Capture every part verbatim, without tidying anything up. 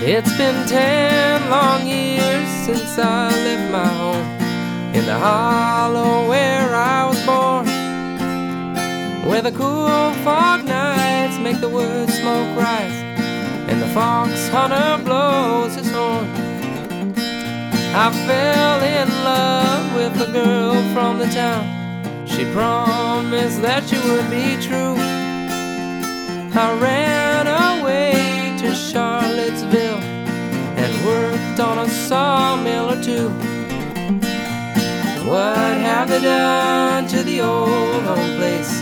It's been ten long years since I left my home, in the hollow where I was born, where the cool fog nights make the wood smoke rise, and the fox hunter blows his horn. I fell in love with a girl from the town. She promised that she would be true. I ran away to Charlottesville and worked on a sawmill or two. What have they done to the old home place?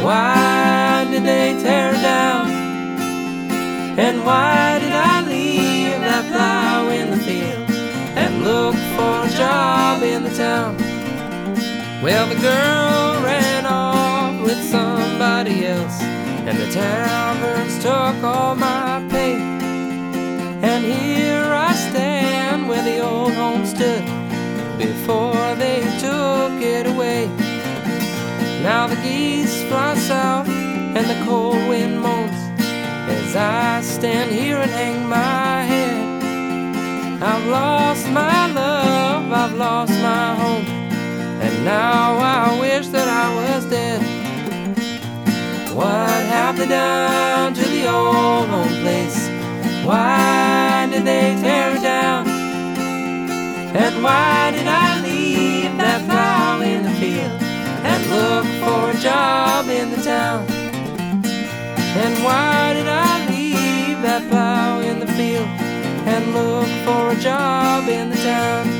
Why did they tear it down? And why did I leave that plow in the field and look for a job in the town? Well, the girl ran off with somebody else, and the taverns took all my pay. And here I stand where the old home stood before they took it away. Now the geese fly south and the cold wind moans as I stand here and hang my head. I've lost my love, I've lost my home, and now I wish that I was dead. What have they done to the old home place? Why did they tear it down? And why did I leave that plow in the field and look for a job in the town? And why did I leave that plow in the field and look for a job in the town?